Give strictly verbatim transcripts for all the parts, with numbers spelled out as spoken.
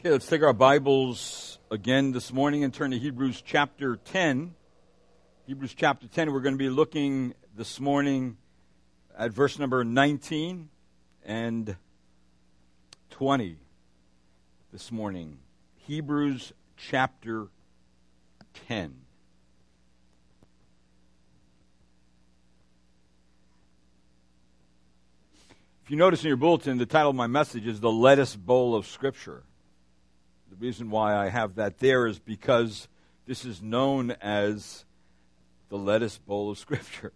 Okay, let's take our Bibles again this morning and turn to Hebrews chapter ten. Hebrews chapter ten, we're going to be looking this morning at verse number nineteen and twenty this morning. Hebrews chapter ten. If you notice in your bulletin, the title of my message is The Lettuce Bowl of Scripture. The reason why I have that there is because this is known as the lettuce bowl of Scripture.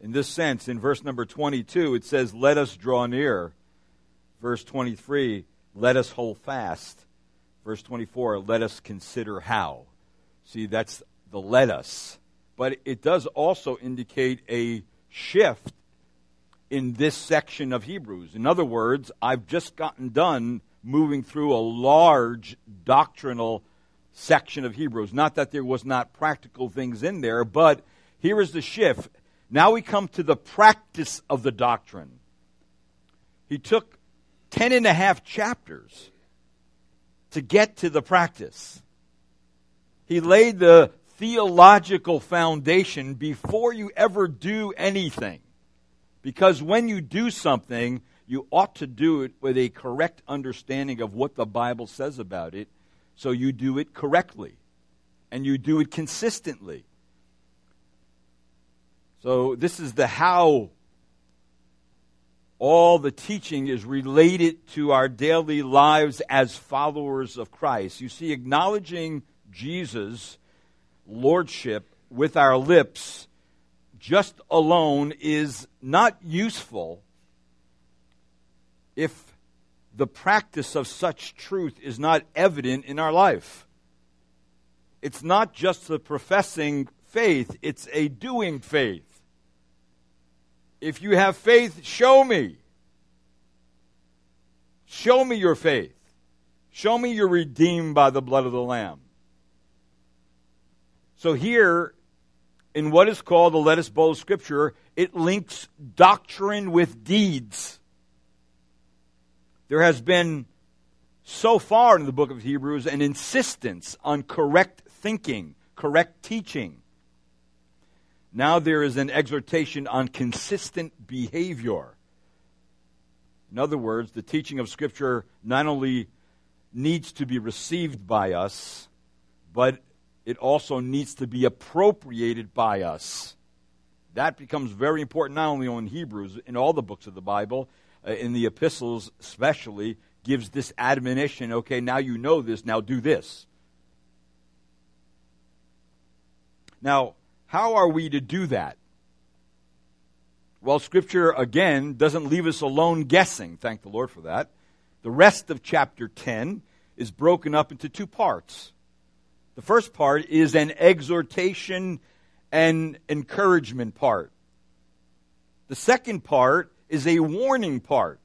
In this sense, in verse number twenty-two, it says, "Let us draw near." Verse twenty-three, "Let us hold fast." Verse twenty-four, "Let us consider how." See, that's the lettuce. But it does also indicate a shift in this section of Hebrews. In other words, I've just gotten done moving through a large doctrinal section of Hebrews. Not that there was not practical things in there, but here is the shift. Now we come to the practice of the doctrine. He took ten and a half chapters to get to the practice. He laid the theological foundation before you ever do anything. Because when you do something, you ought to do it with a correct understanding of what the Bible says about it, so you do it correctly, and you do it consistently. So this is the how all the teaching is related to our daily lives as followers of Christ. You see, acknowledging Jesus' lordship with our lips just alone is not useful if the practice of such truth is not evident in our life. It's not just the professing faith, it's a doing faith. If you have faith, show me. Show me your faith. Show me you're redeemed by the blood of the Lamb. So here, in what is called the lettuce bowl of Scripture, it links doctrine with deeds. There has been, so far in the book of Hebrews, an insistence on correct thinking, correct teaching. Now there is an exhortation on consistent behavior. In other words, the teaching of Scripture not only needs to be received by us, but it also needs to be appropriated by us. That becomes very important, not only in Hebrews, in all the books of the Bible. In the epistles especially, gives this admonition, okay, now you know this, now do this. Now, how are we to do that? Well, Scripture, again, doesn't leave us alone guessing. Thank the Lord for that. The rest of chapter ten is broken up into two parts. The first part is an exhortation and encouragement part. The second part is a warning part.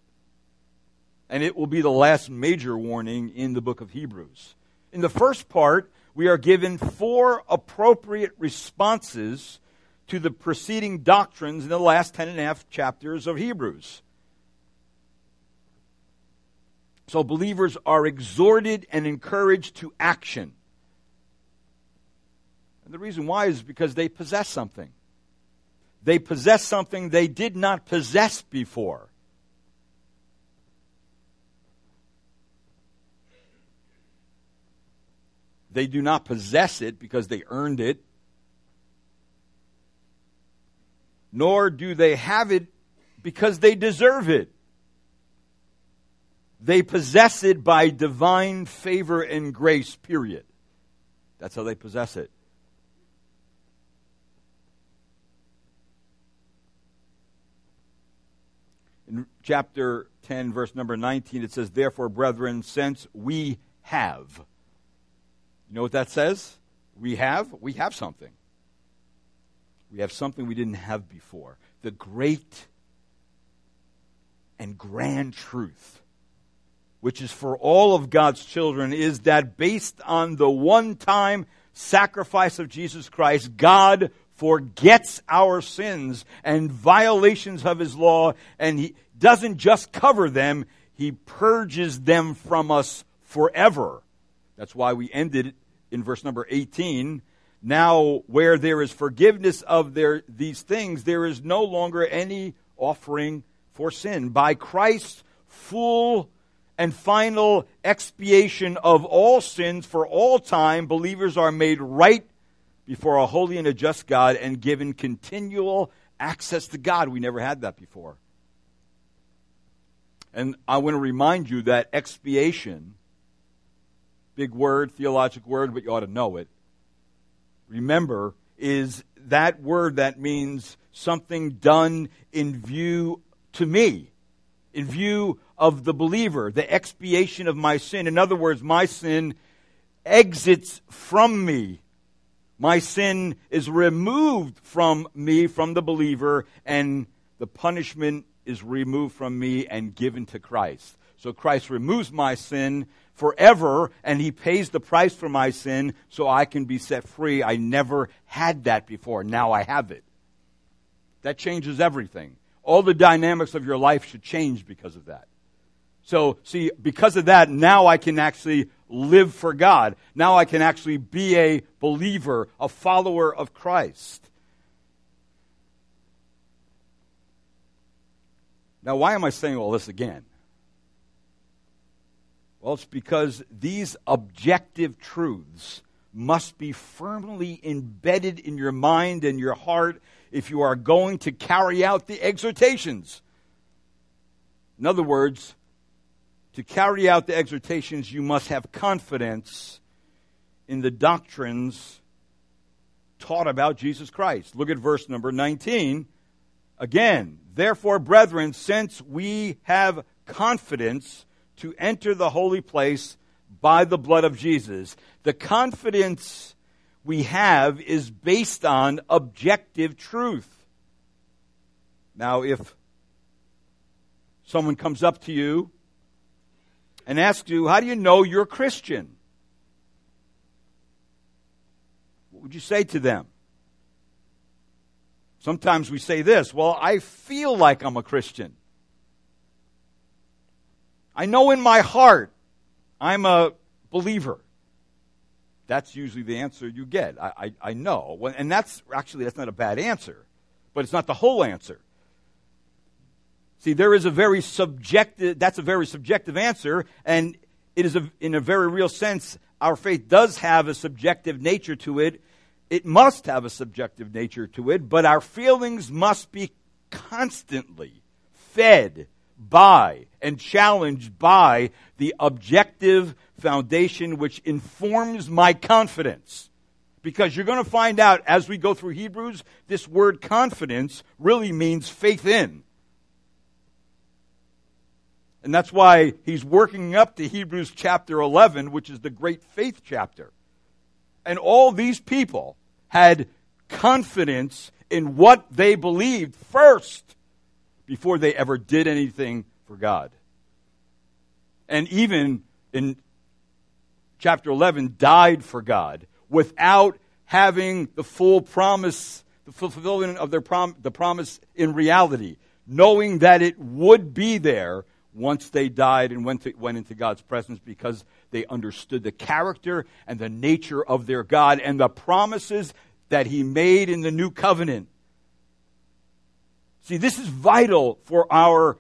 And it will be the last major warning in the book of Hebrews. In the first part, we are given four appropriate responses to the preceding doctrines in the last ten and a half chapters of Hebrews. So believers are exhorted and encouraged to action. And the reason why is because they possess something. They possess something they did not possess before. They do not possess it because they earned it, nor do they have it because they deserve it. They possess it by divine favor and grace, period. That's how they possess it. In chapter ten, verse number nineteen, it says, "Therefore, brethren, since we have..." You know what that says? We have? We have something. We have something we didn't have before. The great and grand truth, which is for all of God's children, is that based on the one-time sacrifice of Jesus Christ, God forgets our sins and violations of his law, and he doesn't just cover them, he purges them from us forever. That's why we ended in verse number eighteen. Now, where there is forgiveness of their, these things, there is no longer any offering for sin. By Christ's full and final expiation of all sins for all time, believers are made right before a holy and a just God and given continual access to God. We never had that before. And I want to remind you that expiation, big word, theologic word, but you ought to know it. Remember, is that word that means something done in view to me, in view of the believer, the expiation of my sin. In other words, my sin exits from me. My sin is removed from me, from the believer, and the punishment is removed from me and given to Christ. So Christ removes my sin forever, and he pays the price for my sin so I can be set free. I never had that before. Now I have it. That changes everything. All the dynamics of your life should change because of that. So, see, because of that, now I can actually live for God. Now I can actually be a believer, a follower of Christ. Now, why am I saying all this again? Well, it's because these objective truths must be firmly embedded in your mind and your heart if you are going to carry out the exhortations. In other words, to carry out the exhortations, you must have confidence in the doctrines taught about Jesus Christ. Look at verse number nineteen. Again, therefore, brethren, since we have confidence to enter the holy place by the blood of Jesus. The confidence we have is based on objective truth. Now, if someone comes up to you and asks you, how do you know you're a Christian? What would you say to them? Sometimes we say this, well, I feel like I'm a Christian. I know in my heart I'm a believer. That's usually the answer you get. I, I, I know. And that's actually, that's not a bad answer, but it's not the whole answer. See, there is a very subjective, that's a very subjective answer, and it is a, in a very real sense, our faith does have a subjective nature to it. It must have a subjective nature to it, but our feelings must be constantly fed by and challenged by the objective foundation which informs my confidence. Because you're going to find out as we go through Hebrews, this word confidence really means faith in. And that's why he's working up to Hebrews chapter eleven, which is the great faith chapter. And all these people had confidence in what they believed first before they ever did anything for God. And even in chapter eleven, died for God without having the full promise, the fulfillment of their prom- the promise in reality, knowing that it would be there once they died and went, to, went into God's presence because they understood the character and the nature of their God and the promises that he made in the new covenant. See, this is vital for our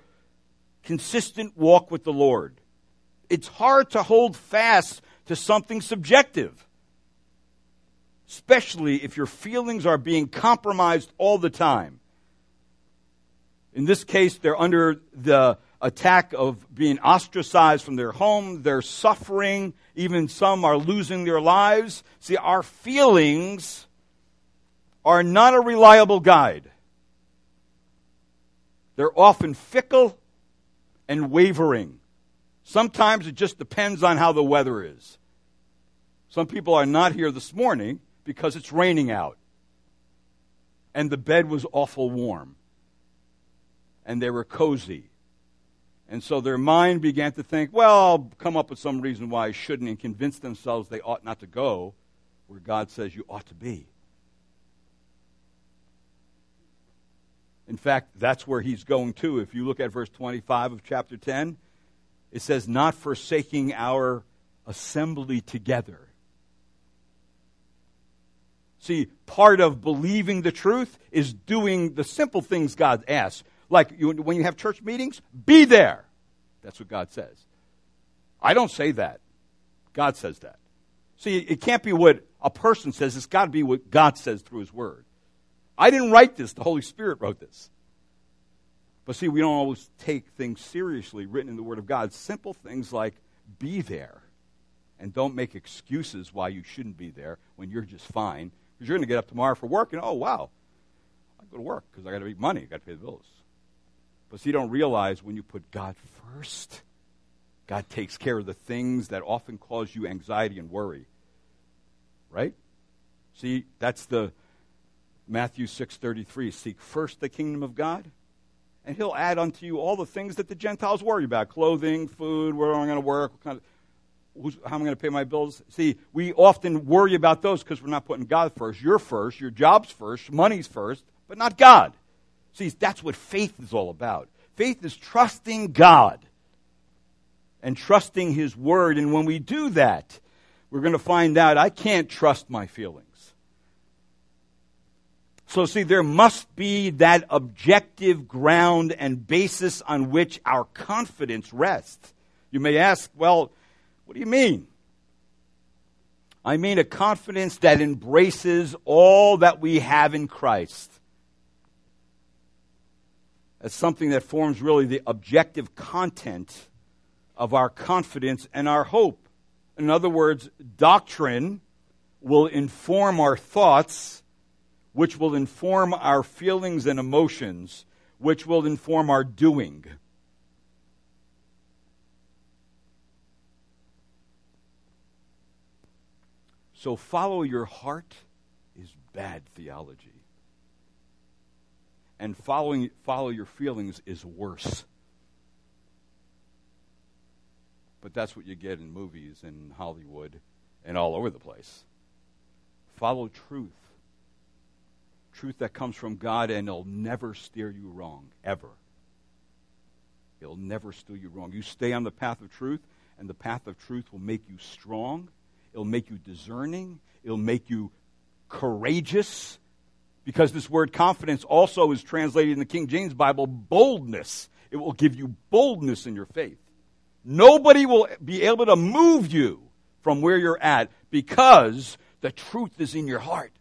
consistent walk with the Lord. It's hard to hold fast to something subjective, especially if your feelings are being compromised all the time. In this case, they're under the attack of being ostracized from their home. They're suffering. Even some are losing their lives. See, our feelings are not a reliable guide. They're often fickle and wavering. Sometimes it just depends on how the weather is. Some people are not here this morning because it's raining out. And the bed was awful warm. And they were cozy. And so their mind began to think, well, I'll come up with some reason why I shouldn't, and convince themselves they ought not to go where God says you ought to be. In fact, that's where he's going to. If you look at verse twenty-five of chapter ten, it says, not forsaking our assembly together. See, part of believing the truth is doing the simple things God asks. Like you, when you have church meetings, be there. That's what God says. I don't say that. God says that. See, it can't be what a person says. It's got to be what God says through His Word. I didn't write this. The Holy Spirit wrote this. But see, we don't always take things seriously written in the Word of God. Simple things like be there. And don't make excuses why you shouldn't be there when you're just fine. Because you're going to get up tomorrow for work and, oh, wow, I go to work because I got to make money. I got to pay the bills. But see, you don't realize when you put God first, God takes care of the things that often cause you anxiety and worry. Right? See, that's the Matthew six thirty-three. Seek first the kingdom of God, and He'll add unto you all the things that the Gentiles worry about. Clothing, food, where am I going to work, what kind of... how am I going to pay my bills? See, we often worry about those because we're not putting God first. You're first, your job's first, money's first, but not God. See, that's what faith is all about. Faith is trusting God and trusting His Word. And when we do that, we're going to find out I can't trust my feelings. So see, there must be that objective ground and basis on which our confidence rests. You may ask, well, what do you mean? I mean a confidence that embraces all that we have in Christ. That's something that forms really the objective content of our confidence and our hope. In other words, doctrine will inform our thoughts, which will inform our feelings and emotions, which will inform our doing. So follow your heart is bad theology. And following follow your feelings is worse. But that's what you get in movies and Hollywood and all over the place. Follow truth. Truth that comes from God, and it'll never steer you wrong, ever. It'll never steer you wrong. You stay on the path of truth, and the path of truth will make you strong. It'll make you discerning. It'll make you courageous. Because this word confidence also is translated in the King James Bible, boldness. It will give you boldness in your faith. Nobody will be able to move you from where you're at because the truth is in your heart.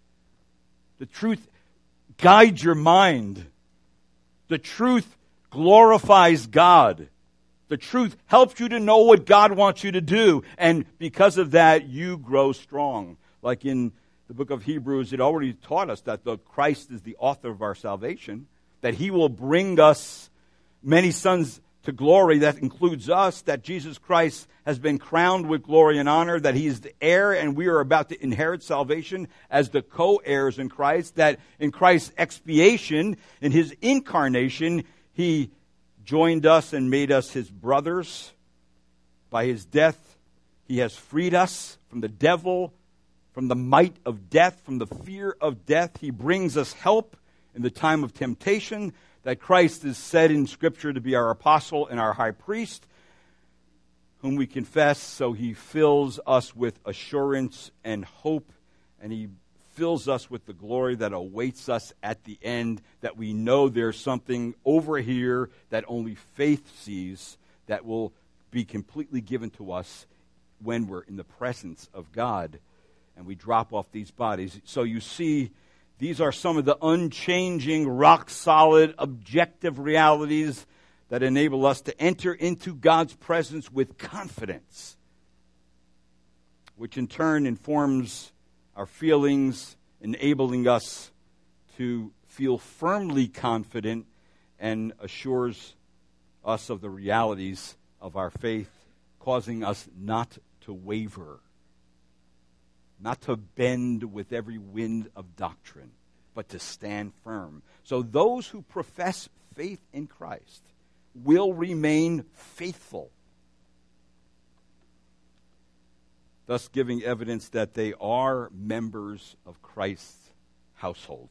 The truth guides your mind. The truth glorifies God. The truth helps you to know what God wants you to do. And because of that, you grow strong. Like in the book of Hebrews, it already taught us that the Christ is the author of our salvation, that He will bring us many sons to glory. That includes us, that Jesus Christ has been crowned with glory and honor, that He is the heir, and we are about to inherit salvation as the co-heirs in Christ, that in Christ's expiation, in His incarnation, He joined us and made us His brothers. By His death, He has freed us from the devil, from the might of death, from the fear of death. He brings us help in the time of temptation, that Christ is said in Scripture to be our apostle and our high priest, whom we confess, so He fills us with assurance and hope, and He fills us with the glory that awaits us at the end, that we know there's something over here that only faith sees that will be completely given to us when we're in the presence of God and we drop off these bodies. So you see, these are some of the unchanging, rock-solid, objective realities that enable us to enter into God's presence with confidence, which in turn informs our feelings, enabling us to feel firmly confident and assures us of the realities of our faith, causing us not to waver, not to bend with every wind of doctrine, but to stand firm. So those who profess faith in Christ will remain faithful, thus giving evidence that they are members of Christ's household.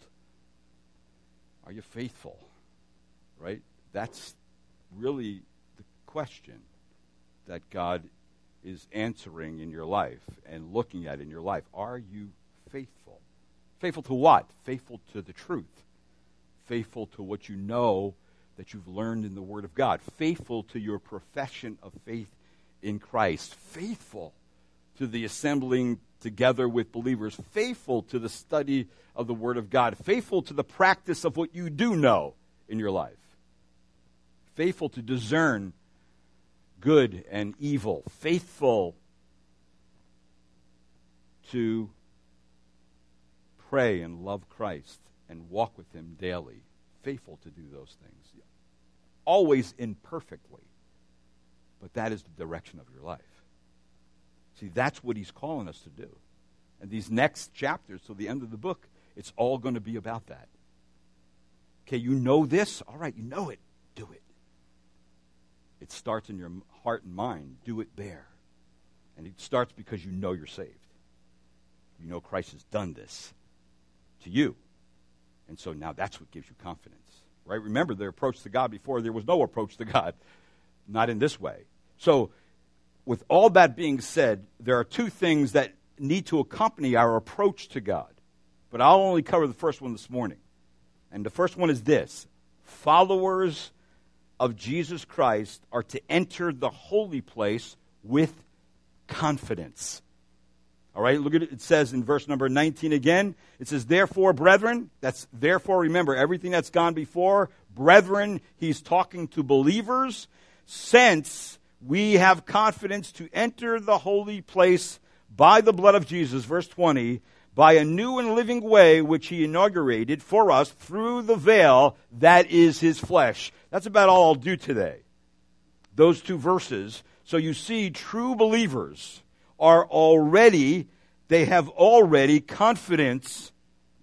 Are you faithful? Right? That's really the question that God is answering in your life and looking at in your life. Are you faithful? Faithful to what? Faithful to the truth. Faithful to what you know that you've learned in the Word of God. Faithful to your profession of faith in Christ. Faithful to the assembling together with believers. Faithful to the study of the Word of God. Faithful to the practice of what you do know in your life. Faithful to discern good and evil. Faithful to pray and love Christ and walk with Him daily. Faithful to do those things. Always imperfectly. But that is the direction of your life. See, that's what He's calling us to do. And these next chapters till the end of the book, it's all going to be about that. Okay, you know this? All right, you know it. Do it. It starts in your heart and mind. Do it there. And it starts because you know you're saved. You know Christ has done this to you. And so now that's what gives you confidence. Right? Remember, the approach to God before, there was no approach to God. Not in this way. So, with all that being said, there are two things that need to accompany our approach to God. But I'll only cover the first one this morning. And the first one is this. Followers of Jesus Christ are to enter the holy place with confidence. All right, look at it. It says in verse number nineteen again. It says, therefore, brethren, that's therefore, remember, everything that's gone before, brethren, he's talking to believers, since we have confidence to enter the holy place by the blood of Jesus, verse twenty, by a new and living way which He inaugurated for us through the veil that is His flesh. That's about all I'll do today. Those two verses. So you see, true believers are already, they have already confidence.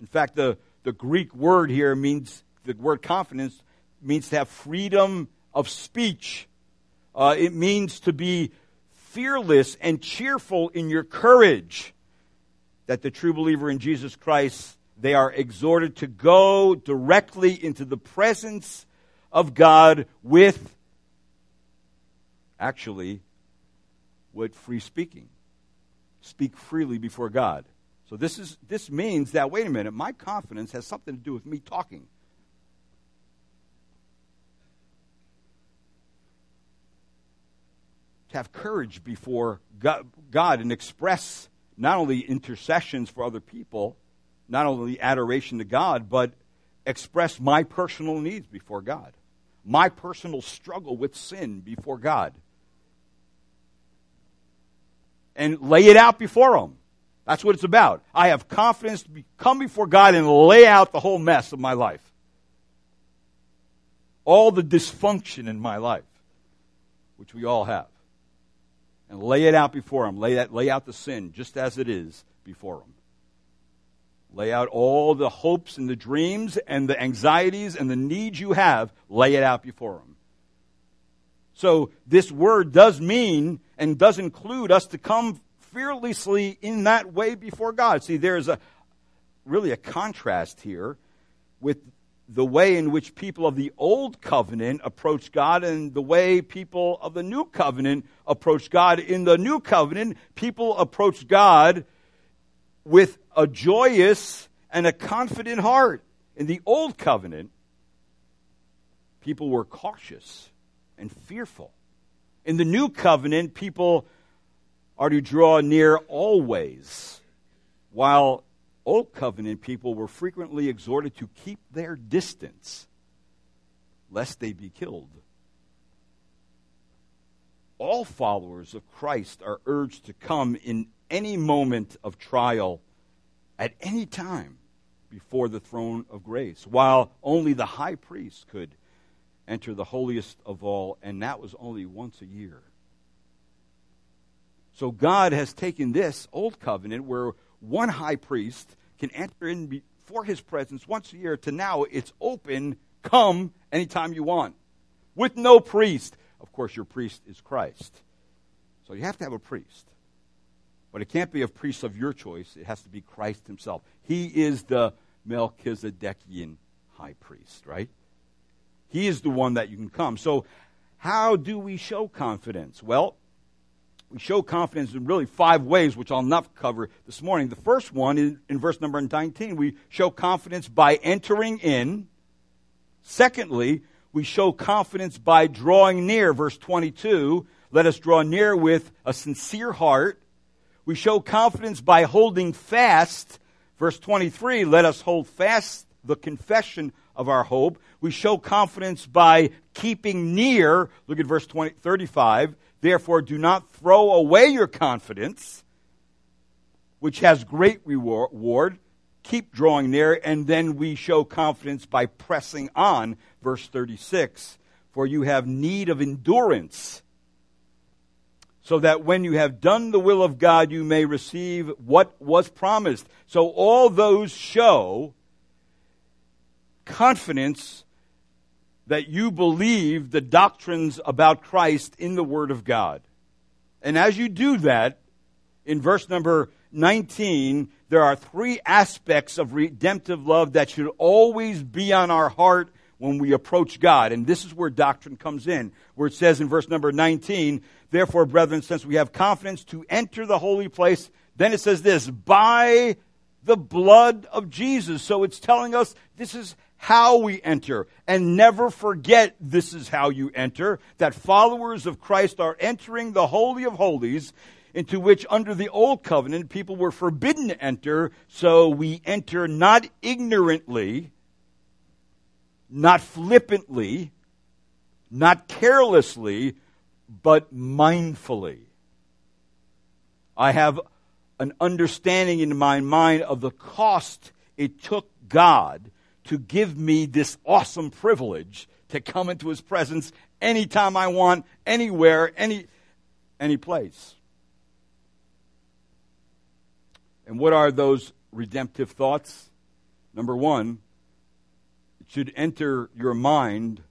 In fact, the, the Greek word here means, the word confidence means to have freedom of speech. Uh, it means to be fearless and cheerful in your courage. That the true believer in Jesus Christ, they are exhorted to go directly into the presence of God with, actually, with free speaking. Speak freely before God. So this is this means that, wait a minute, my confidence has something to do with me talking. To have courage before God and express not only intercessions for other people, not only adoration to God, but express my personal needs before God, my personal struggle with sin before God, and lay it out before Him. That's what it's about. I have confidence to come before God and lay out the whole mess of my life, all the dysfunction in my life, which we all have. And lay it out before Him. Lay that, lay out the sin just as it is before Him. Lay out all the hopes and the dreams and the anxieties and the needs you have. Lay it out before Him. So this word does mean and does include us to come fearlessly in that way before God. See, there's a really a contrast here with the way in which people of the old covenant approach God and the way people of the new covenant approach God. In the new covenant, people approach God with a joyous and a confident heart. In the old covenant, people were cautious and fearful. In the new covenant, people are to draw near always, while Old Covenant people were frequently exhorted to keep their distance, lest they be killed. All followers of Christ are urged to come in any moment of trial, at any time, before the throne of grace, while only the high priest could enter the holiest of all, and that was only once a year. So God has taken this Old Covenant where one high priest can enter in before His presence once a year to now it's open, come anytime you want, with no priest. Of course, your priest is Christ. So you have to have a priest. But it can't be a priest of your choice. It has to be Christ Himself. He is the Melchizedekian high priest, right? He is the one that you can come. So how do we show confidence? Well, we show confidence in really five ways, which I'll not cover this morning. The first one, in, in verse number nineteen, we show confidence by entering in. Secondly, we show confidence by drawing near. Verse twenty-two, let us draw near with a sincere heart. We show confidence by holding fast. Verse twenty-three, let us hold fast the confession of our hope. We show confidence by keeping near. Look at verse thirty-five. Therefore, do not throw away your confidence, which has great reward. Keep drawing near, and then we show confidence by pressing on. Verse thirty-six, for you have need of endurance, so that when you have done the will of God, you may receive what was promised. So all those show confidence that you believe the doctrines about Christ in the Word of God. And as you do that, in verse number nineteen, there are three aspects of redemptive love that should always be on our heart when we approach God. And this is where doctrine comes in, where it says in verse number nineteen, therefore, brethren, since we have confidence to enter the holy place, then it says this, by the blood of Jesus. So it's telling us this is how we enter. And never forget, this is how you enter, that followers of Christ are entering the Holy of Holies, into which under the old covenant people were forbidden to enter. So we enter not ignorantly, not flippantly, not carelessly, but mindfully. I have an understanding in my mind of the cost it took God to give me this awesome privilege to come into His presence anytime I want, anywhere, any any place. And what are those redemptive thoughts? Number one, it should enter your mind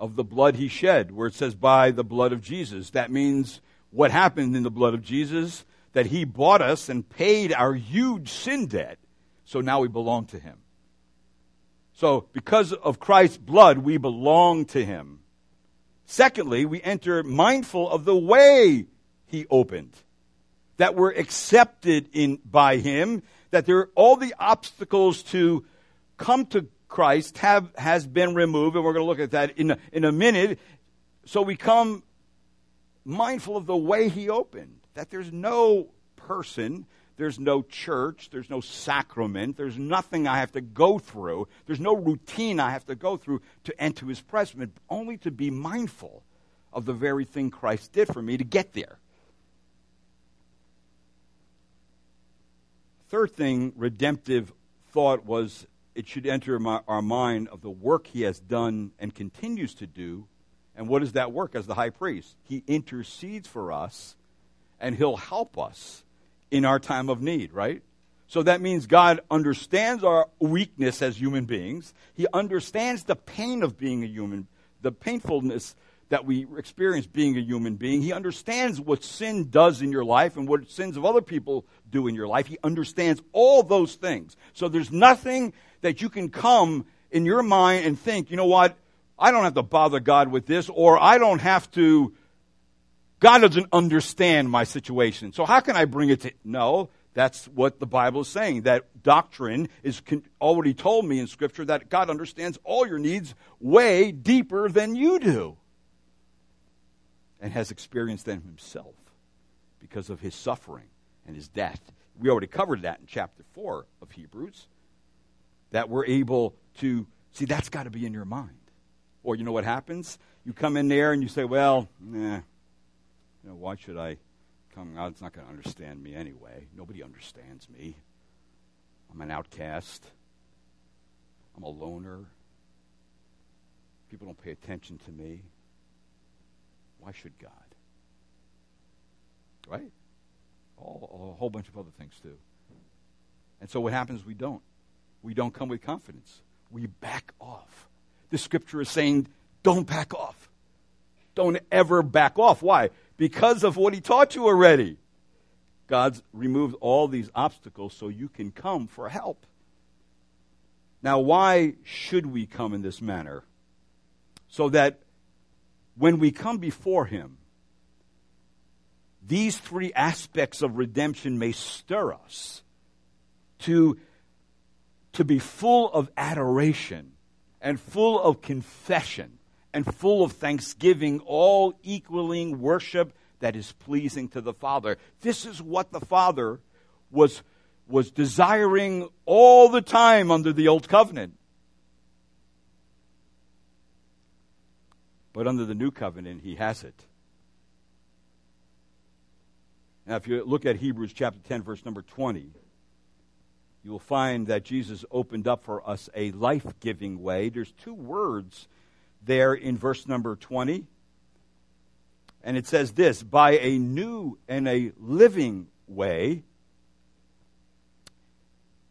of the blood He shed, where it says, by the blood of Jesus. That means what happened in the blood of Jesus, that He bought us and paid our huge sin debt, so now we belong to Him. So because of Christ's blood, we belong to Him. Secondly, we enter mindful of the way He opened, that we're accepted in by Him, that there are all the obstacles to come to Christ have has been removed, and we're going to look at that in a, in a minute. So we come mindful of the way He opened, that there's no person, there's no church, there's no sacrament, there's nothing I have to go through, there's no routine I have to go through to enter His presence, but only to be mindful of the very thing Christ did for me to get there. Third thing, redemptive thought was it should enter my, our mind of the work He has done and continues to do. And what is that work as the high priest? He intercedes for us, and He'll help us in our time of need, right? So that means God understands our weakness as human beings. He understands the pain of being a human, the painfulness that we experience being a human being. He understands what sin does in your life and what sins of other people do in your life. He understands all those things. So there's nothing that you can come in your mind and think, you know what, I don't have to bother God with this, or I don't have to, God doesn't understand my situation, so how can I bring it to, no, that's what the Bible is saying, that doctrine is con- already told me in Scripture that God understands all your needs way deeper than you do, and has experienced them Himself because of His suffering and His death. We already covered that in chapter four of Hebrews, that we're able to, see, that's got to be in your mind. Or you know what happens? You come in there and you say, well, nah, you know, why should I come? God's not going to understand me anyway. Nobody understands me. I'm an outcast. I'm a loner. People don't pay attention to me. Why should God? Right? All, a whole bunch of other things too. And so what happens? We don't. We don't come with confidence. We back off. The Scripture is saying, don't back off. Don't ever back off. Why? Because of what He taught you already. God's removed all these obstacles so you can come for help. Now, why should we come in this manner? So that when we come before Him, these three aspects of redemption may stir us to, to be full of adoration and full of confession and full of thanksgiving, all equaling worship that is pleasing to the Father. This is what the Father was, was desiring all the time under the Old Covenant. But under the New Covenant, He has it. Now, if you look at Hebrews chapter ten, verse number twenty, you will find that Jesus opened up for us a life-giving way. There's two words there in verse number twenty. And it says this, by a new and a living way.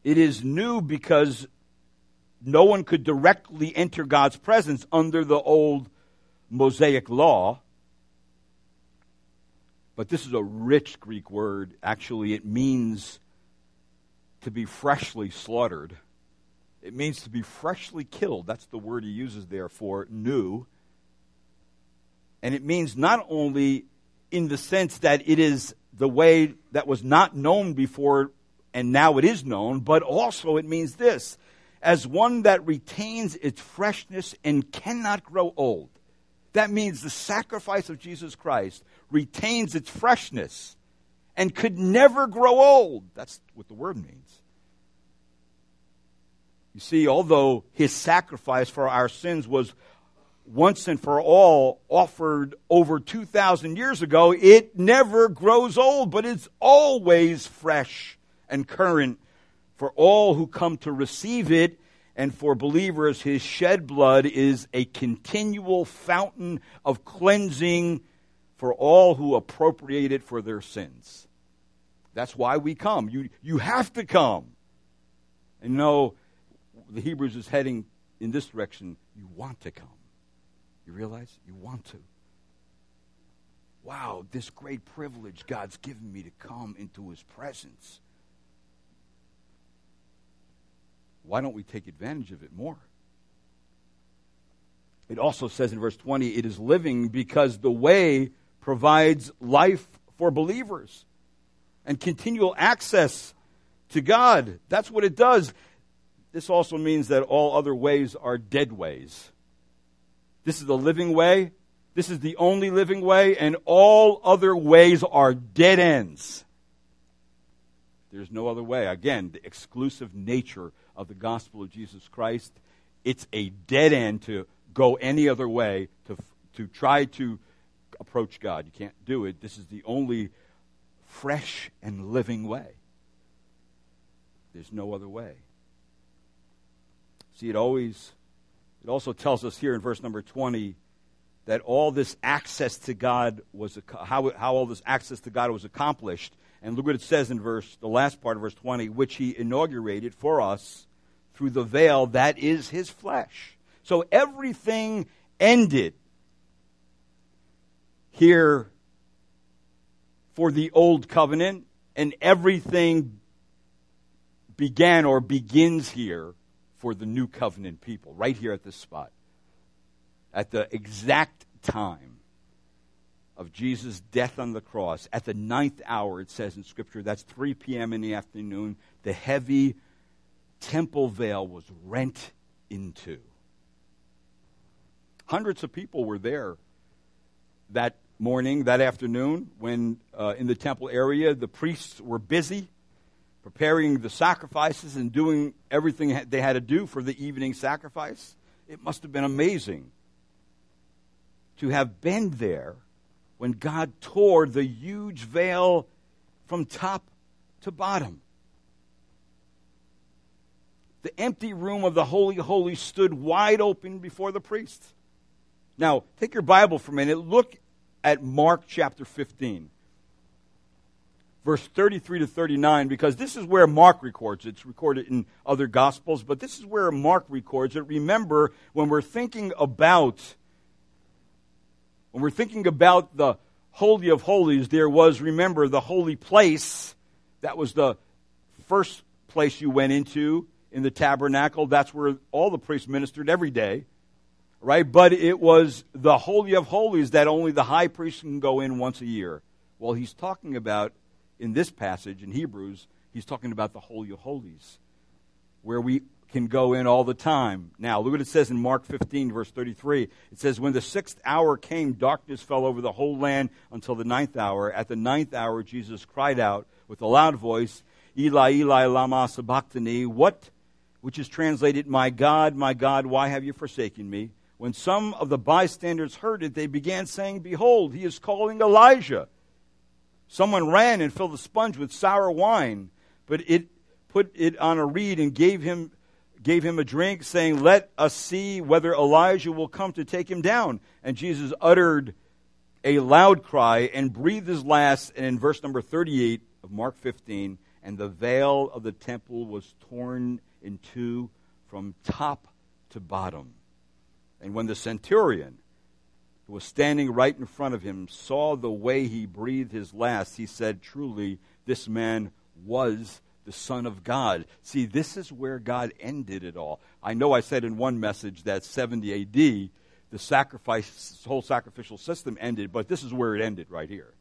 It is new because no one could directly enter God's presence under the old Mosaic law. But this is a rich Greek word. Actually, it means to be freshly slaughtered. It means to be freshly killed. That's the word he uses there for new. And it means not only in the sense that it is the way that was not known before and now it is known, but also it means this, as one that retains its freshness and cannot grow old. That means the sacrifice of Jesus Christ retains its freshness and could never grow old. That's what the word means. You see, although His sacrifice for our sins was once and for all offered over two thousand years ago, it never grows old, but it's always fresh and current for all who come to receive it. And for believers, His shed blood is a continual fountain of cleansing for all who appropriate it for their sins. That's why we come. You, you have to come. And no, the Hebrews is heading in this direction. You want to come. You realize? You want to. Wow, this great privilege God's given me to come into His presence. Why don't we take advantage of it more? It also says in verse twenty, it is living because the way provides life for believers and continual access to God. That's what it does. This also means that all other ways are dead ways. This is the living way. This is the only living way, and all other ways are dead ends. There's no other way. Again, the exclusive nature of the gospel of Jesus Christ, it's a dead end to go any other way, to to try to approach God. You can't do it. This is the only fresh and living way. There's no other way. See, it always, it also tells us here in verse number twenty that all this access to God was, how, how all this access to God was accomplished. And look what it says in verse, the last part of verse twenty, which He inaugurated for us through the veil that is His flesh. So everything ended here for the old covenant, and everything began or begins here for the new covenant people, right here at this spot, at the exact time of Jesus' death on the cross. At the ninth hour, it says in Scripture, that's three p.m. in the afternoon, the heavy temple veil was rent in two. Hundreds of people were there that morning, that afternoon, when uh, in the temple area, the priests were busy preparing the sacrifices and doing everything they had to do for the evening sacrifice. It must have been amazing to have been there when God tore the huge veil from top to bottom. The empty room of the Holy of Holies stood wide open before the priest. Now, take your Bible for a minute. Look at Mark chapter fifteen, verse thirty-three to thirty-nine, because this is where Mark records it. It's recorded in other Gospels, but this is where Mark records it. Remember, when we're thinking about When we're thinking about the Holy of Holies, there was, remember, the holy place. That was the first place you went into in the tabernacle. That's where all the priests ministered every day, right? But it was the Holy of Holies that only the high priest can go in once a year Well, he's talking about, in this passage in Hebrews, he's talking about the Holy of Holies, where we can go in all the time. Now, look what it says in Mark fifteen, verse thirty-three. It says, when the sixth hour came, darkness fell over the whole land until the ninth hour. At the ninth hour, Jesus cried out with a loud voice, Eli, Eli, lama sabachthani, what? Which is translated, my God, my God, why have you forsaken me? When some of the bystanders heard it, they began saying, behold, he is calling Elijah. Someone ran and filled the sponge with sour wine, but it put it on a reed and gave him gave him a drink, saying, let us see whether Elijah will come to take him down. And Jesus uttered a loud cry and breathed his last. And in verse number thirty-eight of Mark fifteen, and the veil of the temple was torn in two from top to bottom. And when the centurion, who was standing right in front of him, saw the way he breathed his last, he said, truly, this man was the Son of God. See, this is where God ended it all. I know I said in one message that seventy A D, the sacrifice, whole sacrificial system ended, but this is where it ended right here.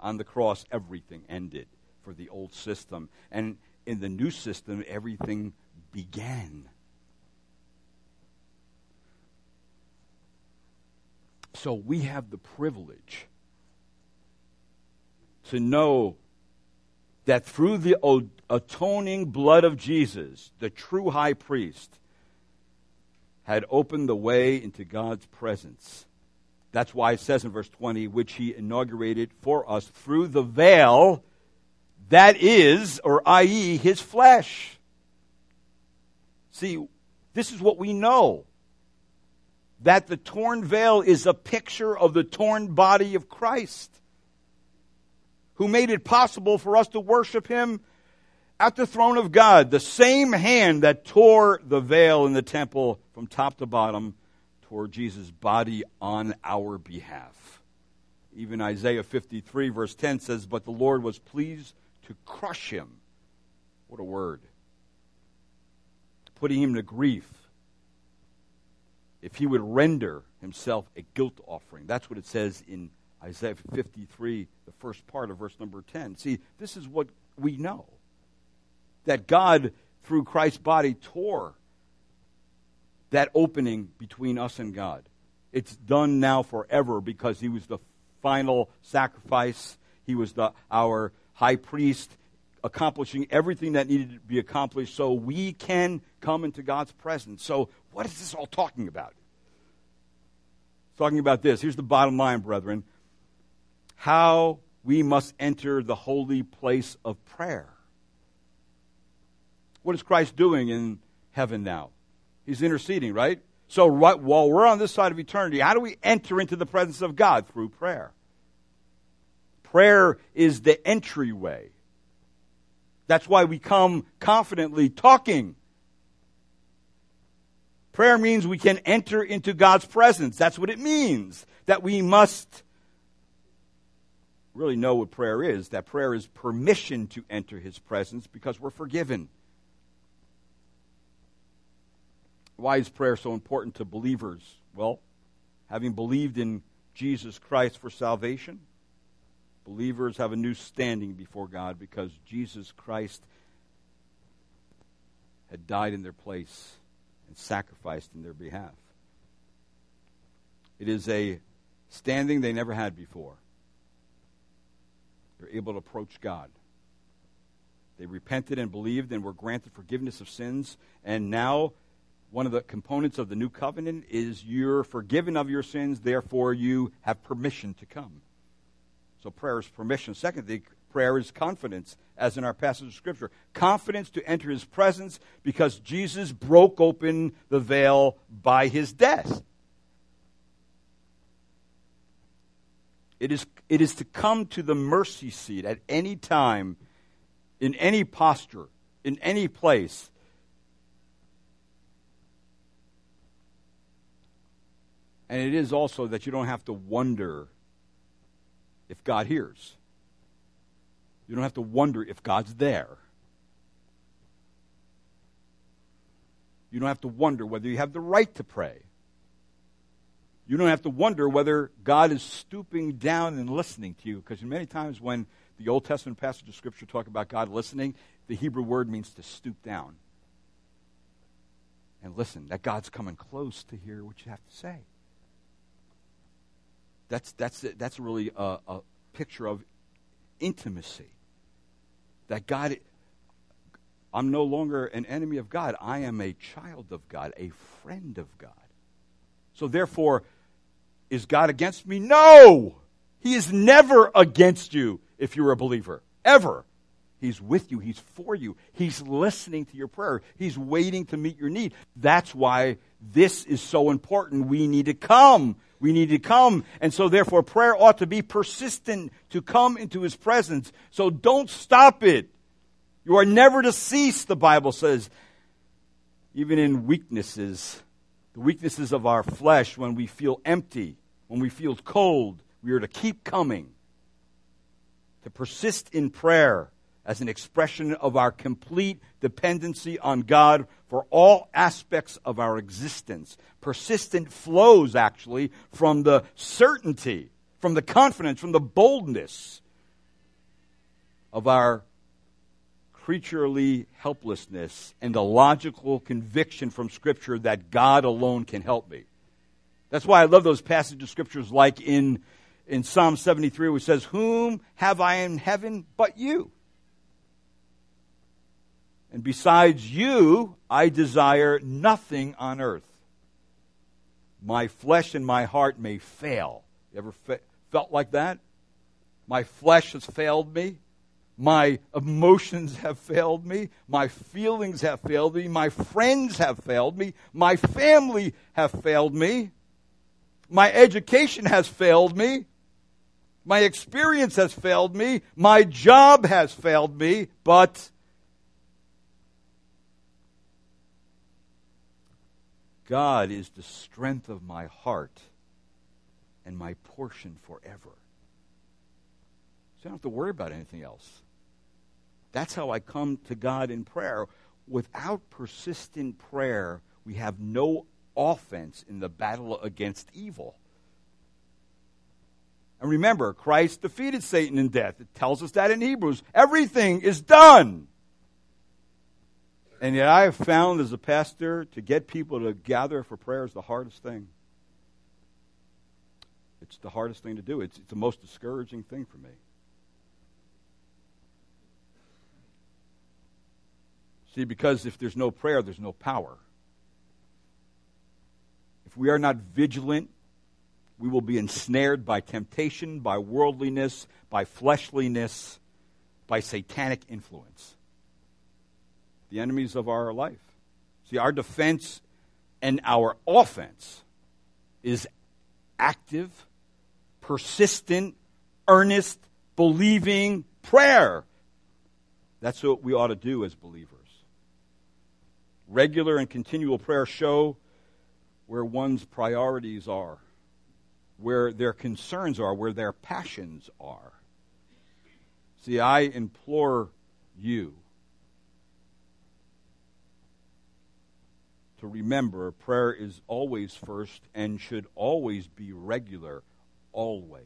On the cross, everything ended for the old system. And in the new system, everything began. So we have the privilege to know that through the atoning blood of Jesus, the true high priest had opened the way into God's presence. That's why it says in verse twenty, which he inaugurated for us through the veil, that is, or that is, his flesh. See, this is what we know, that the torn veil is a picture of the torn body of Christ, who made it possible for us to worship him at the throne of God. The same hand that tore the veil in the temple from top to bottom tore Jesus' body on our behalf. Even Isaiah fifty-three verse ten says, but the Lord was pleased to crush him. What a word. Putting him to grief. If he would render himself a guilt offering. That's what it says in Isaiah fifty-three, the first part of verse number ten. See, this is what we know. That God, through Christ's body, tore that opening between us and God. It's done now forever because he was the final sacrifice. He was the our high priest, accomplishing everything that needed to be accomplished so we can come into God's presence. So what is this all talking about? It's talking about this. Here's the bottom line, brethren. How we must enter the holy place of prayer. What is Christ doing in heaven now? He's interceding, right? So right, while we're on this side of eternity, how do we enter into the presence of God? Through prayer. Prayer is the entryway. That's why we come confidently talking. Prayer means we can enter into God's presence. That's what it means, that we must really know what prayer is, that prayer is permission to enter his presence because we're forgiven. Why is prayer so important to believers? Well, having believed in Jesus Christ for salvation, believers have a new standing before God because Jesus Christ had died in their place and sacrificed in their behalf. It is a standing they never had before. They're able to approach God. They repented and believed and were granted forgiveness of sins. And now, one of the components of the new covenant is you're forgiven of your sins, therefore you have permission to come. So prayer is permission. Secondly, prayer is confidence, as in our passage of Scripture. Confidence to enter his presence because Jesus broke open the veil by his death. It is, it is to come to the mercy seat at any time, in any posture, in any place. And it is also that you don't have to wonder if God hears. You don't have to wonder if God's there. You don't have to wonder whether you have the right to pray. You don't have to wonder whether God is stooping down and listening to you, because many times when the Old Testament passages of Scripture talk about God listening, the Hebrew word means to stoop down and listen, that God's coming close to hear what you have to say. That's that's that's really a, a picture of intimacy. That God, I'm no longer an enemy of God. I am a child of God, a friend of God. So therefore, is God against me? No! He is never against you if you're a believer. Ever. He's with you. He's for you. He's listening to your prayer. He's waiting to meet your need. That's why this is so important. We need to come. We need to come. And so therefore, prayer ought to be persistent to come into His presence. So don't stop it. You are never to cease, the Bible says. Even in weaknesses, the weaknesses of our flesh, when we feel empty, when we feel cold, we are to keep coming. To persist in prayer as an expression of our complete dependency on God for all aspects of our existence. Persistent flows, actually, from the certainty, from the confidence, from the boldness of our creaturely helplessness and the logical conviction from Scripture that God alone can help me. That's why I love those passages of Scriptures like in, in Psalm seventy-three, which says, "Whom have I in heaven but you? And besides you, I desire nothing on earth. My flesh and my heart may fail." You ever fe- felt like that? My flesh has failed me. My emotions have failed me. My feelings have failed me. My friends have failed me. My family have failed me. My education has failed me. My experience has failed me. My job has failed me. But God is the strength of my heart and my portion forever. So I don't have to worry about anything else. That's how I come to God in prayer. Without persistent prayer, we have no offense in the battle against evil. And remember, Christ defeated Satan in death. It tells us that in Hebrews. Everything is done. And yet I have found as a pastor, to get people to gather for prayer is the hardest thing. It's the hardest thing to do. It's, it's the most discouraging thing for me. See, because if there's no prayer, there's no power. If we are not vigilant, we will be ensnared by temptation, by worldliness, by fleshliness, by satanic influence. The enemies of our life. See, our defense and our offense is active, persistent, earnest, believing prayer. That's what we ought to do as believers. Regular and continual prayer show where one's priorities are, where their concerns are, where their passions are. See, I implore you to remember prayer is always first and should always be regular, always.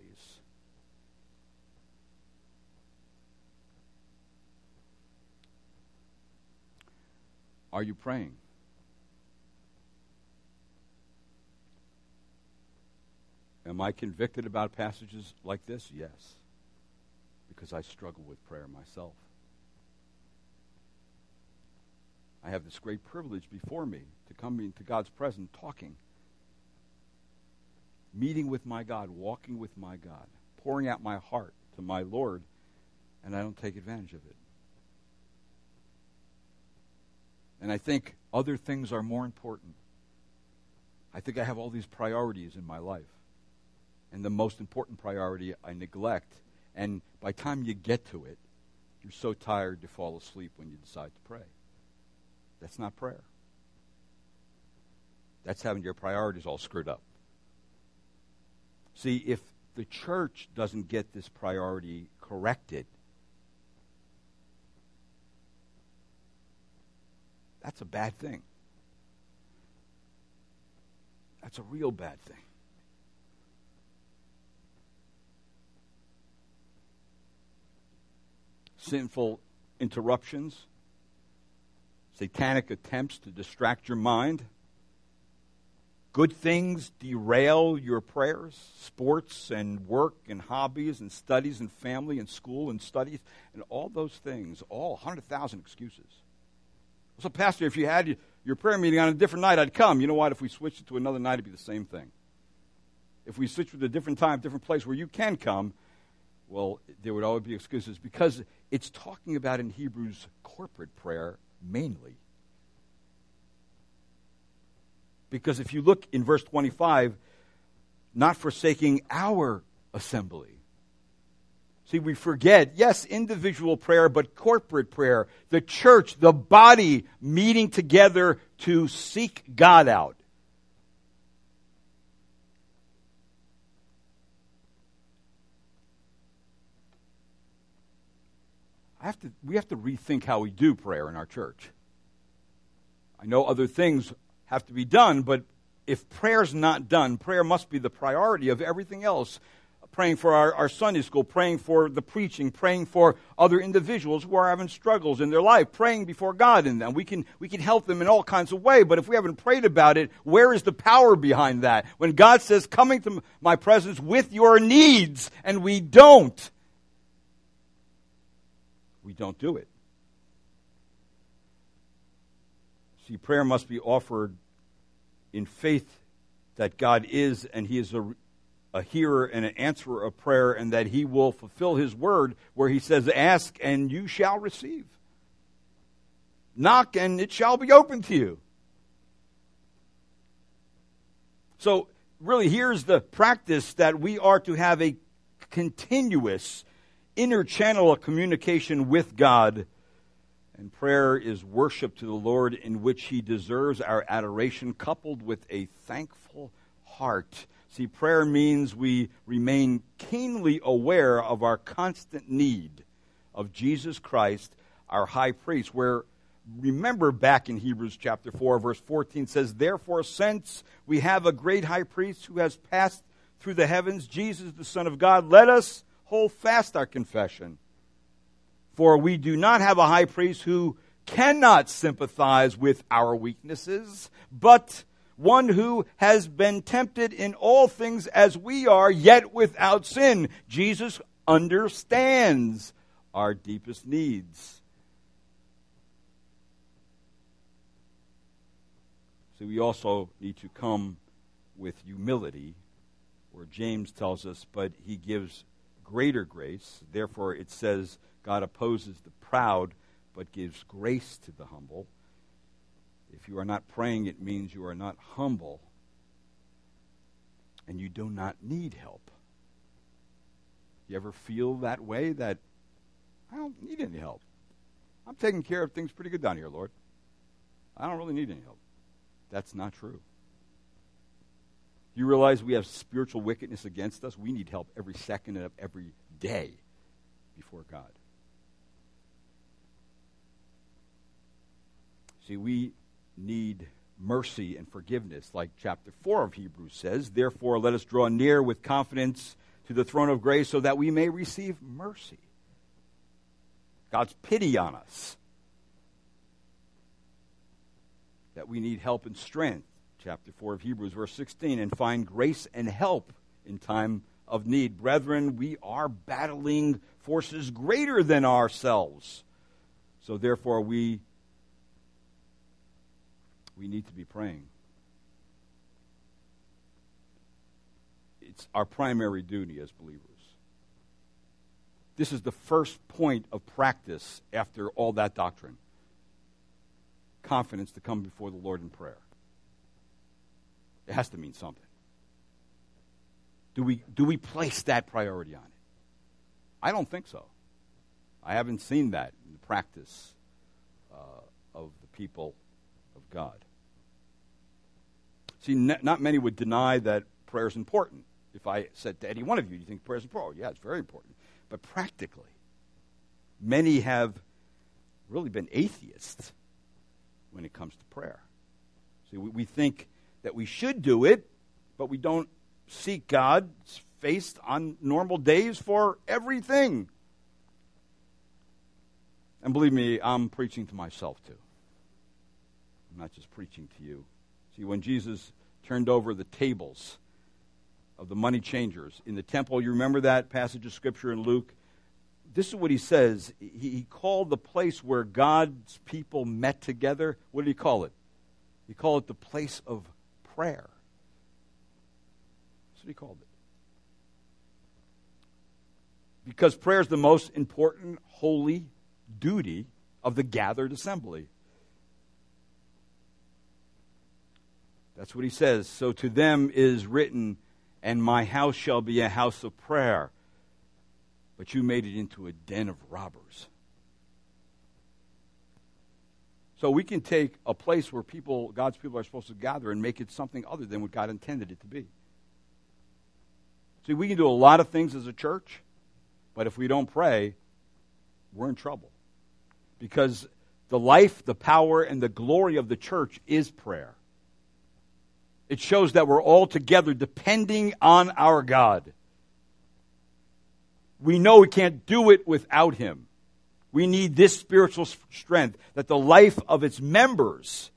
Are you praying? Am I convicted about passages like this? Yes, because I struggle with prayer myself. I have this great privilege before me to come into God's presence talking, meeting with my God, walking with my God, pouring out my heart to my Lord, and I don't take advantage of it. And I think other things are more important. I think I have all these priorities in my life. And the most important priority I neglect. And by the time you get to it, you're so tired to fall asleep when you decide to pray. That's not prayer. That's having your priorities all screwed up. See, if the church doesn't get this priority corrected, that's a bad thing. That's a real bad thing. sinful interruptions, satanic attempts to distract your mind. Good things derail your prayers, sports and work and hobbies and studies and family and school and studies and all those things, all one hundred thousand excuses. So, Pastor, if you had your prayer meeting on a different night, I'd come. You know what? If we switched it to another night, it'd be the same thing. If we switched it to a different time, different place where you can come, well, there would always be excuses because it's talking about in Hebrews corporate prayer mainly. Because if you look in verse twenty-five, not forsaking our assembly. See, we forget, yes, individual prayer, but corporate prayer, the church, the body meeting together to seek God out. I have to, we have to rethink how we do prayer in our church. I know other things have to be done, but if prayer's not done, prayer must be the priority of everything else. Praying for our, our Sunday school, praying for the preaching, praying for other individuals who are having struggles in their life, praying before God in them. We can, we can help them in all kinds of ways, but if we haven't prayed about it, where is the power behind that? When God says, coming to my presence with your needs, and we don't. We don't do it. See, prayer must be offered in faith that God is, and He is a, a hearer and an answerer of prayer, and that He will fulfill His word where He says, ask and you shall receive. Knock and it shall be opened to you. So really here's the practice that we are to have a continuous inner channel of communication with God, and prayer is worship to the Lord in which He deserves our adoration, coupled with a thankful heart. See, prayer means we remain keenly aware of our constant need of Jesus Christ, our high priest, where, remember back in Hebrews chapter four, verse fourteen says, therefore, since we have a great high priest who has passed through the heavens, Jesus, the Son of God, let us hold fast our confession. For we do not have a high priest who cannot sympathize with our weaknesses, but one who has been tempted in all things as we are, yet without sin. Jesus understands our deepest needs. So we also need to come with humility, where James tells us, but He gives greater grace. Therefore, it says, God opposes the proud, but gives grace to the humble. If you are not praying, it means you are not humble, and you do not need help. You ever feel that way, that I don't need any help? I'm taking care of things pretty good down here, Lord. I don't really need any help. That's not true. You realize we have spiritual wickedness against us? We need help every second of every day before God. See, we need mercy and forgiveness, like chapter four of Hebrews says. Therefore, let us draw near with confidence to the throne of grace so that we may receive mercy. God's pity on us. That we need help and strength. Chapter four of Hebrews, verse sixteen, and find grace and help in time of need. Brethren, we are battling forces greater than ourselves. So therefore, we, we need to be praying. It's our primary duty as believers. This is the first point of practice after all that doctrine. Confidence to come before the Lord in prayer. It has to mean something. Do we do we place that priority on it? I don't think so. I haven't seen that in the practice uh, of the people of God. See, n- not many would deny that prayer is important. If I said to any one of you, do you think prayer is important? Oh, yeah, it's very important. But practically, many have really been atheists when it comes to prayer. See, we, we think that we should do it, but we don't seek God's face on normal days for everything. And believe me, I'm preaching to myself too. I'm not just preaching to you. See, when Jesus turned over the tables of the money changers in the temple, you remember that passage of Scripture in Luke? This is what he says. He called the place where God's people met together, what did he call it? He called it the place of prayer. That's what he called it. Because prayer is the most important holy duty of the gathered assembly. That's what he says. So to them is written, and my house shall be a house of prayer. But you made it into a den of robbers. So we can take a place where people, God's people are supposed to gather and make it something other than what God intended it to be. See, we can do a lot of things as a church, but if we don't pray, we're in trouble. Because the life, the power, and the glory of the church is prayer. It shows that we're all together depending on our God. We know we can't do it without Him. We need this spiritual strength, that the life of its members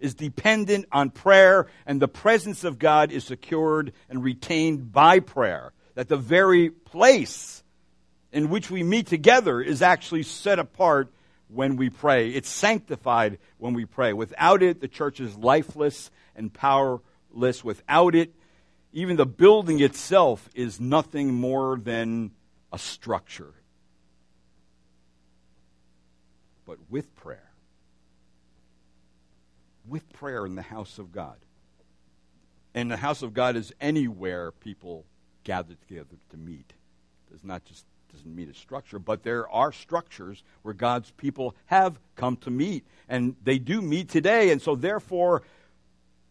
is dependent on prayer, and the presence of God is secured and retained by prayer. That the very place in which we meet together is actually set apart when we pray. It's sanctified when we pray. Without it, the church is lifeless and powerless. Without it, even the building itself is nothing more than a structure. But with prayer, with prayer in the house of God, and the house of God is anywhere people gather together to meet. It's not just doesn't meet a structure, but there are structures where God's people have come to meet, and they do meet today. And so therefore,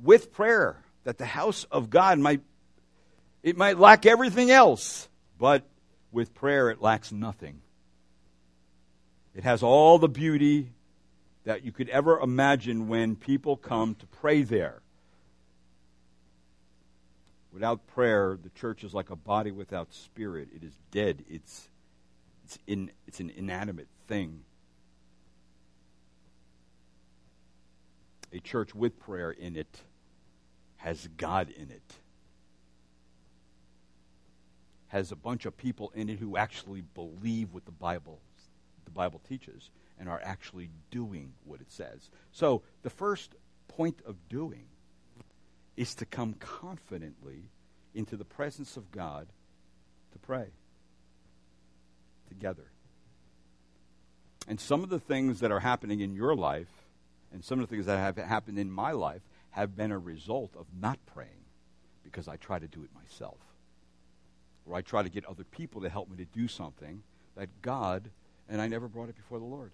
with prayer, that the house of God might, it might lack everything else, but with prayer, it lacks nothing. It has all the beauty that you could ever imagine when people come to pray there. Without prayer, the church is like a body without spirit. It is dead. It's, it's, in, it's an inanimate thing. A church with prayer in it has God in it. Has a bunch of people in it who actually believe what the Bible, the Bible teaches and are actually doing what it says. So the first point of doing is to come confidently into the presence of God to pray together. And some of the things that are happening in your life and some of the things that have happened in my life have been a result of not praying because I try to do it myself. Or I try to get other people to help me to do something that God, and I never brought it before the Lord.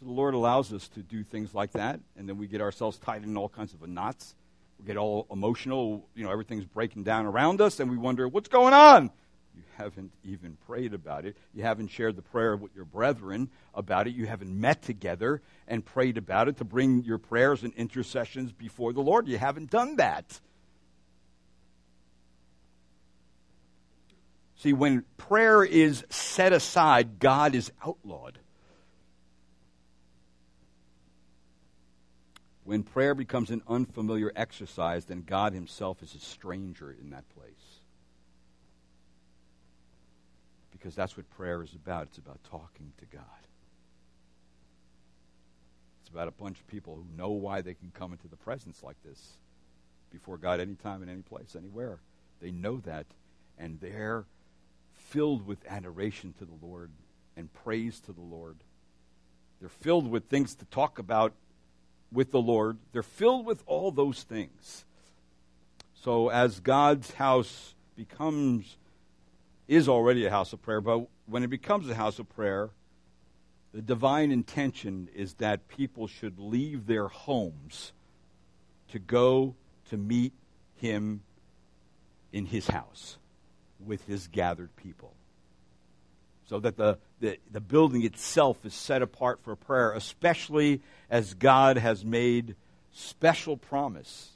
So the Lord allows us to do things like that, and then we get ourselves tied in all kinds of knots. We get all emotional, you know, everything's breaking down around us, and we wonder, what's going on? You haven't even prayed about it. You haven't shared the prayer with your brethren about it. You haven't met together and prayed about it to bring your prayers and intercessions before the Lord. You haven't done that. See, when prayer is set aside, God is outlawed. When prayer becomes an unfamiliar exercise, then God Himself is a stranger in that place. Because that's what prayer is about. It's about talking to God. It's about a bunch of people who know why they can come into the presence like this before God anytime, in any place, anywhere. They know that, and they're filled with adoration to the Lord and praise to the Lord. They're filled with things to talk about with the Lord. They're filled with all those things. So as God's house becomes, is already a house of prayer, but when it becomes a house of prayer, the divine intention is that people should leave their homes to go to meet Him in His house, with His gathered people, so that the, the, the building itself is set apart for prayer, especially as God has made special promise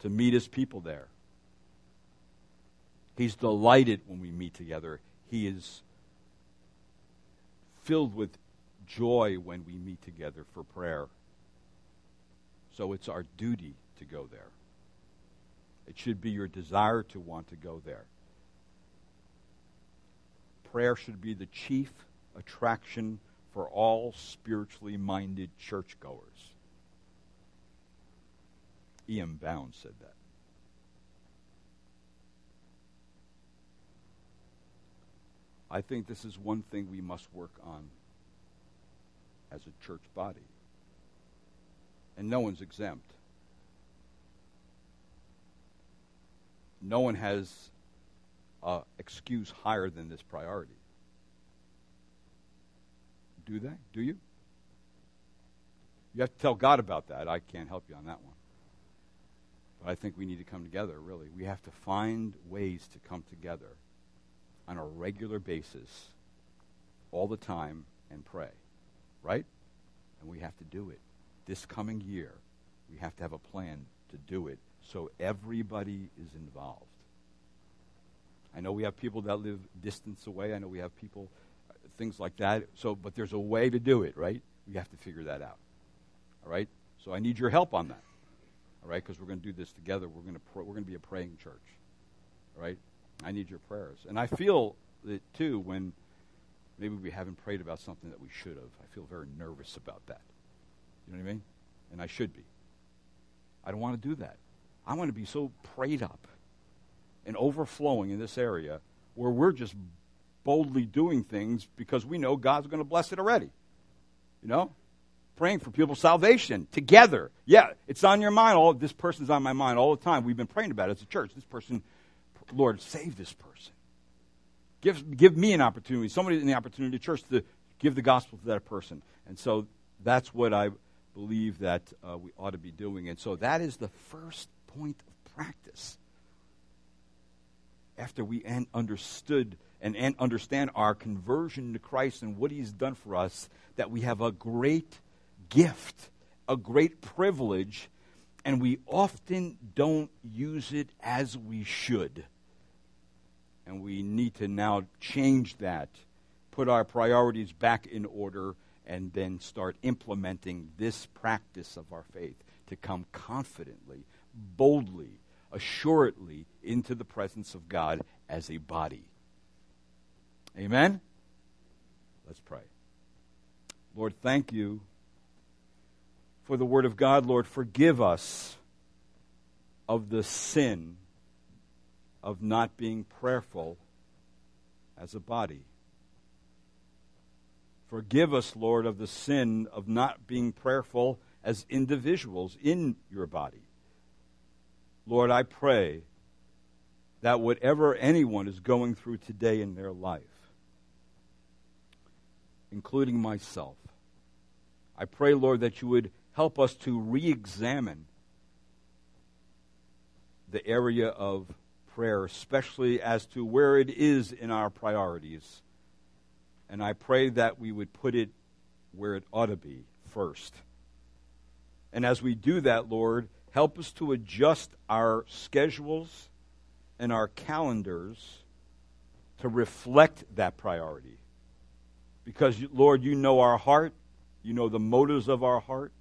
to meet His people there. He's delighted when we meet together. He is filled with joy when we meet together for prayer. So it's our duty to go there. It should be your desire to want to go there. Prayer should be the chief attraction for all spiritually minded churchgoers. E M Bounds said that. I think this is one thing we must work on as a church body. And no one's exempt. No one has an excuse higher than this priority. Do they? Do you? You have to tell God about that. I can't help you on that one. But I think we need to come together, really. We have to find ways to come together on a regular basis, all the time, and pray. Right? And we have to do it. This coming year, we have to have a plan to do it so everybody is involved. I know we have people that live distance away. I know we have people, uh, things like that. So, but there's a way to do it, right? We have to figure that out. All right? So I need your help on that. All right? Because we're going to do this together. We're going to pr- we're going to be a praying church. All right? I need your prayers. And I feel that, too, when maybe we haven't prayed about something that we should have. I feel very nervous about that. You know what I mean? And I should be. I don't want to do that. I want to be so prayed up and overflowing in this area where we're just boldly doing things because we know God's going to bless it already. You know? Praying for people's salvation together. Yeah, it's on your mind. All this person's on my mind all the time. We've been praying about it as a church. This person, Lord, save this person. Give, give me an opportunity, somebody in the opportunity, church, to give the gospel to that person. And so that's what I believe that uh, we ought to be doing. And so that is the first point of practice. After we an- understood and an- understand our conversion to Christ and what he's done for us, that we have a great gift, a great privilege, and we often don't use it as we should. And we need to now change that, put our priorities back in order, and then start implementing this practice of our faith to come confidently, boldly, assuredly into the presence of God as a body. Amen? Let's pray. Lord, thank you for the word of God. Lord, forgive us of the sin of not being prayerful as a body. Forgive us, Lord, of the sin of not being prayerful as individuals in your body. Lord, I pray that whatever anyone is going through today in their life, including myself, I pray, Lord, that you would help us to re-examine the area of prayer, especially as to where it is in our priorities. And I pray that we would put it where it ought to be first. And as we do that, Lord, help us to adjust our schedules and our calendars to reflect that priority. Because, Lord, you know our heart. You know the motives of our heart.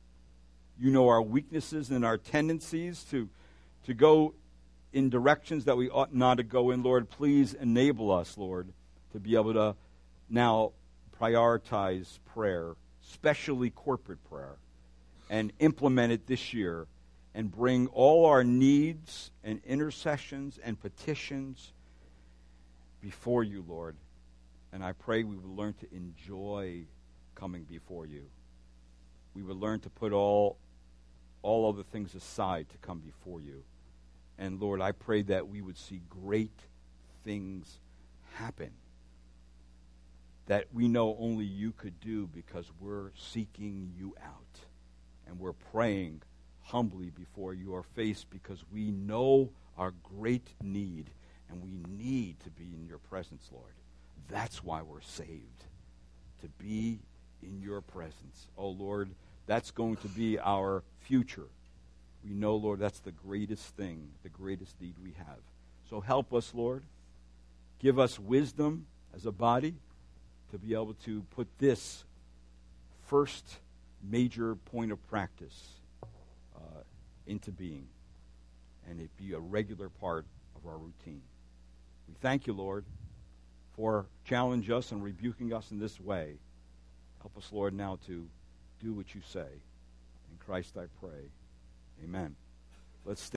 You know our weaknesses and our tendencies to, to go in directions that we ought not to go in. Lord, please enable us, Lord, to be able to now prioritize prayer, especially corporate prayer, and implement it this year and bring all our needs and intercessions and petitions before you, Lord. And I pray we will learn to enjoy coming before you. We will learn to put all, all other things aside to come before you. And Lord, I pray that we would see great things happen that we know only you could do because we're seeking you out. And we're praying humbly before your face because we know our great need and we need to be in your presence, Lord. That's why we're saved, to be in your presence. Oh, Lord, that's going to be our future. We know, Lord, that's the greatest thing, the greatest need we have. So help us, Lord. Give us wisdom as a body to be able to put this first major point of practice uh, into being, and it be a regular part of our routine. We thank you, Lord, for challenging us and rebuking us in this way. Help us, Lord, now to do what you say. In Christ I pray. Amen. Let's stand.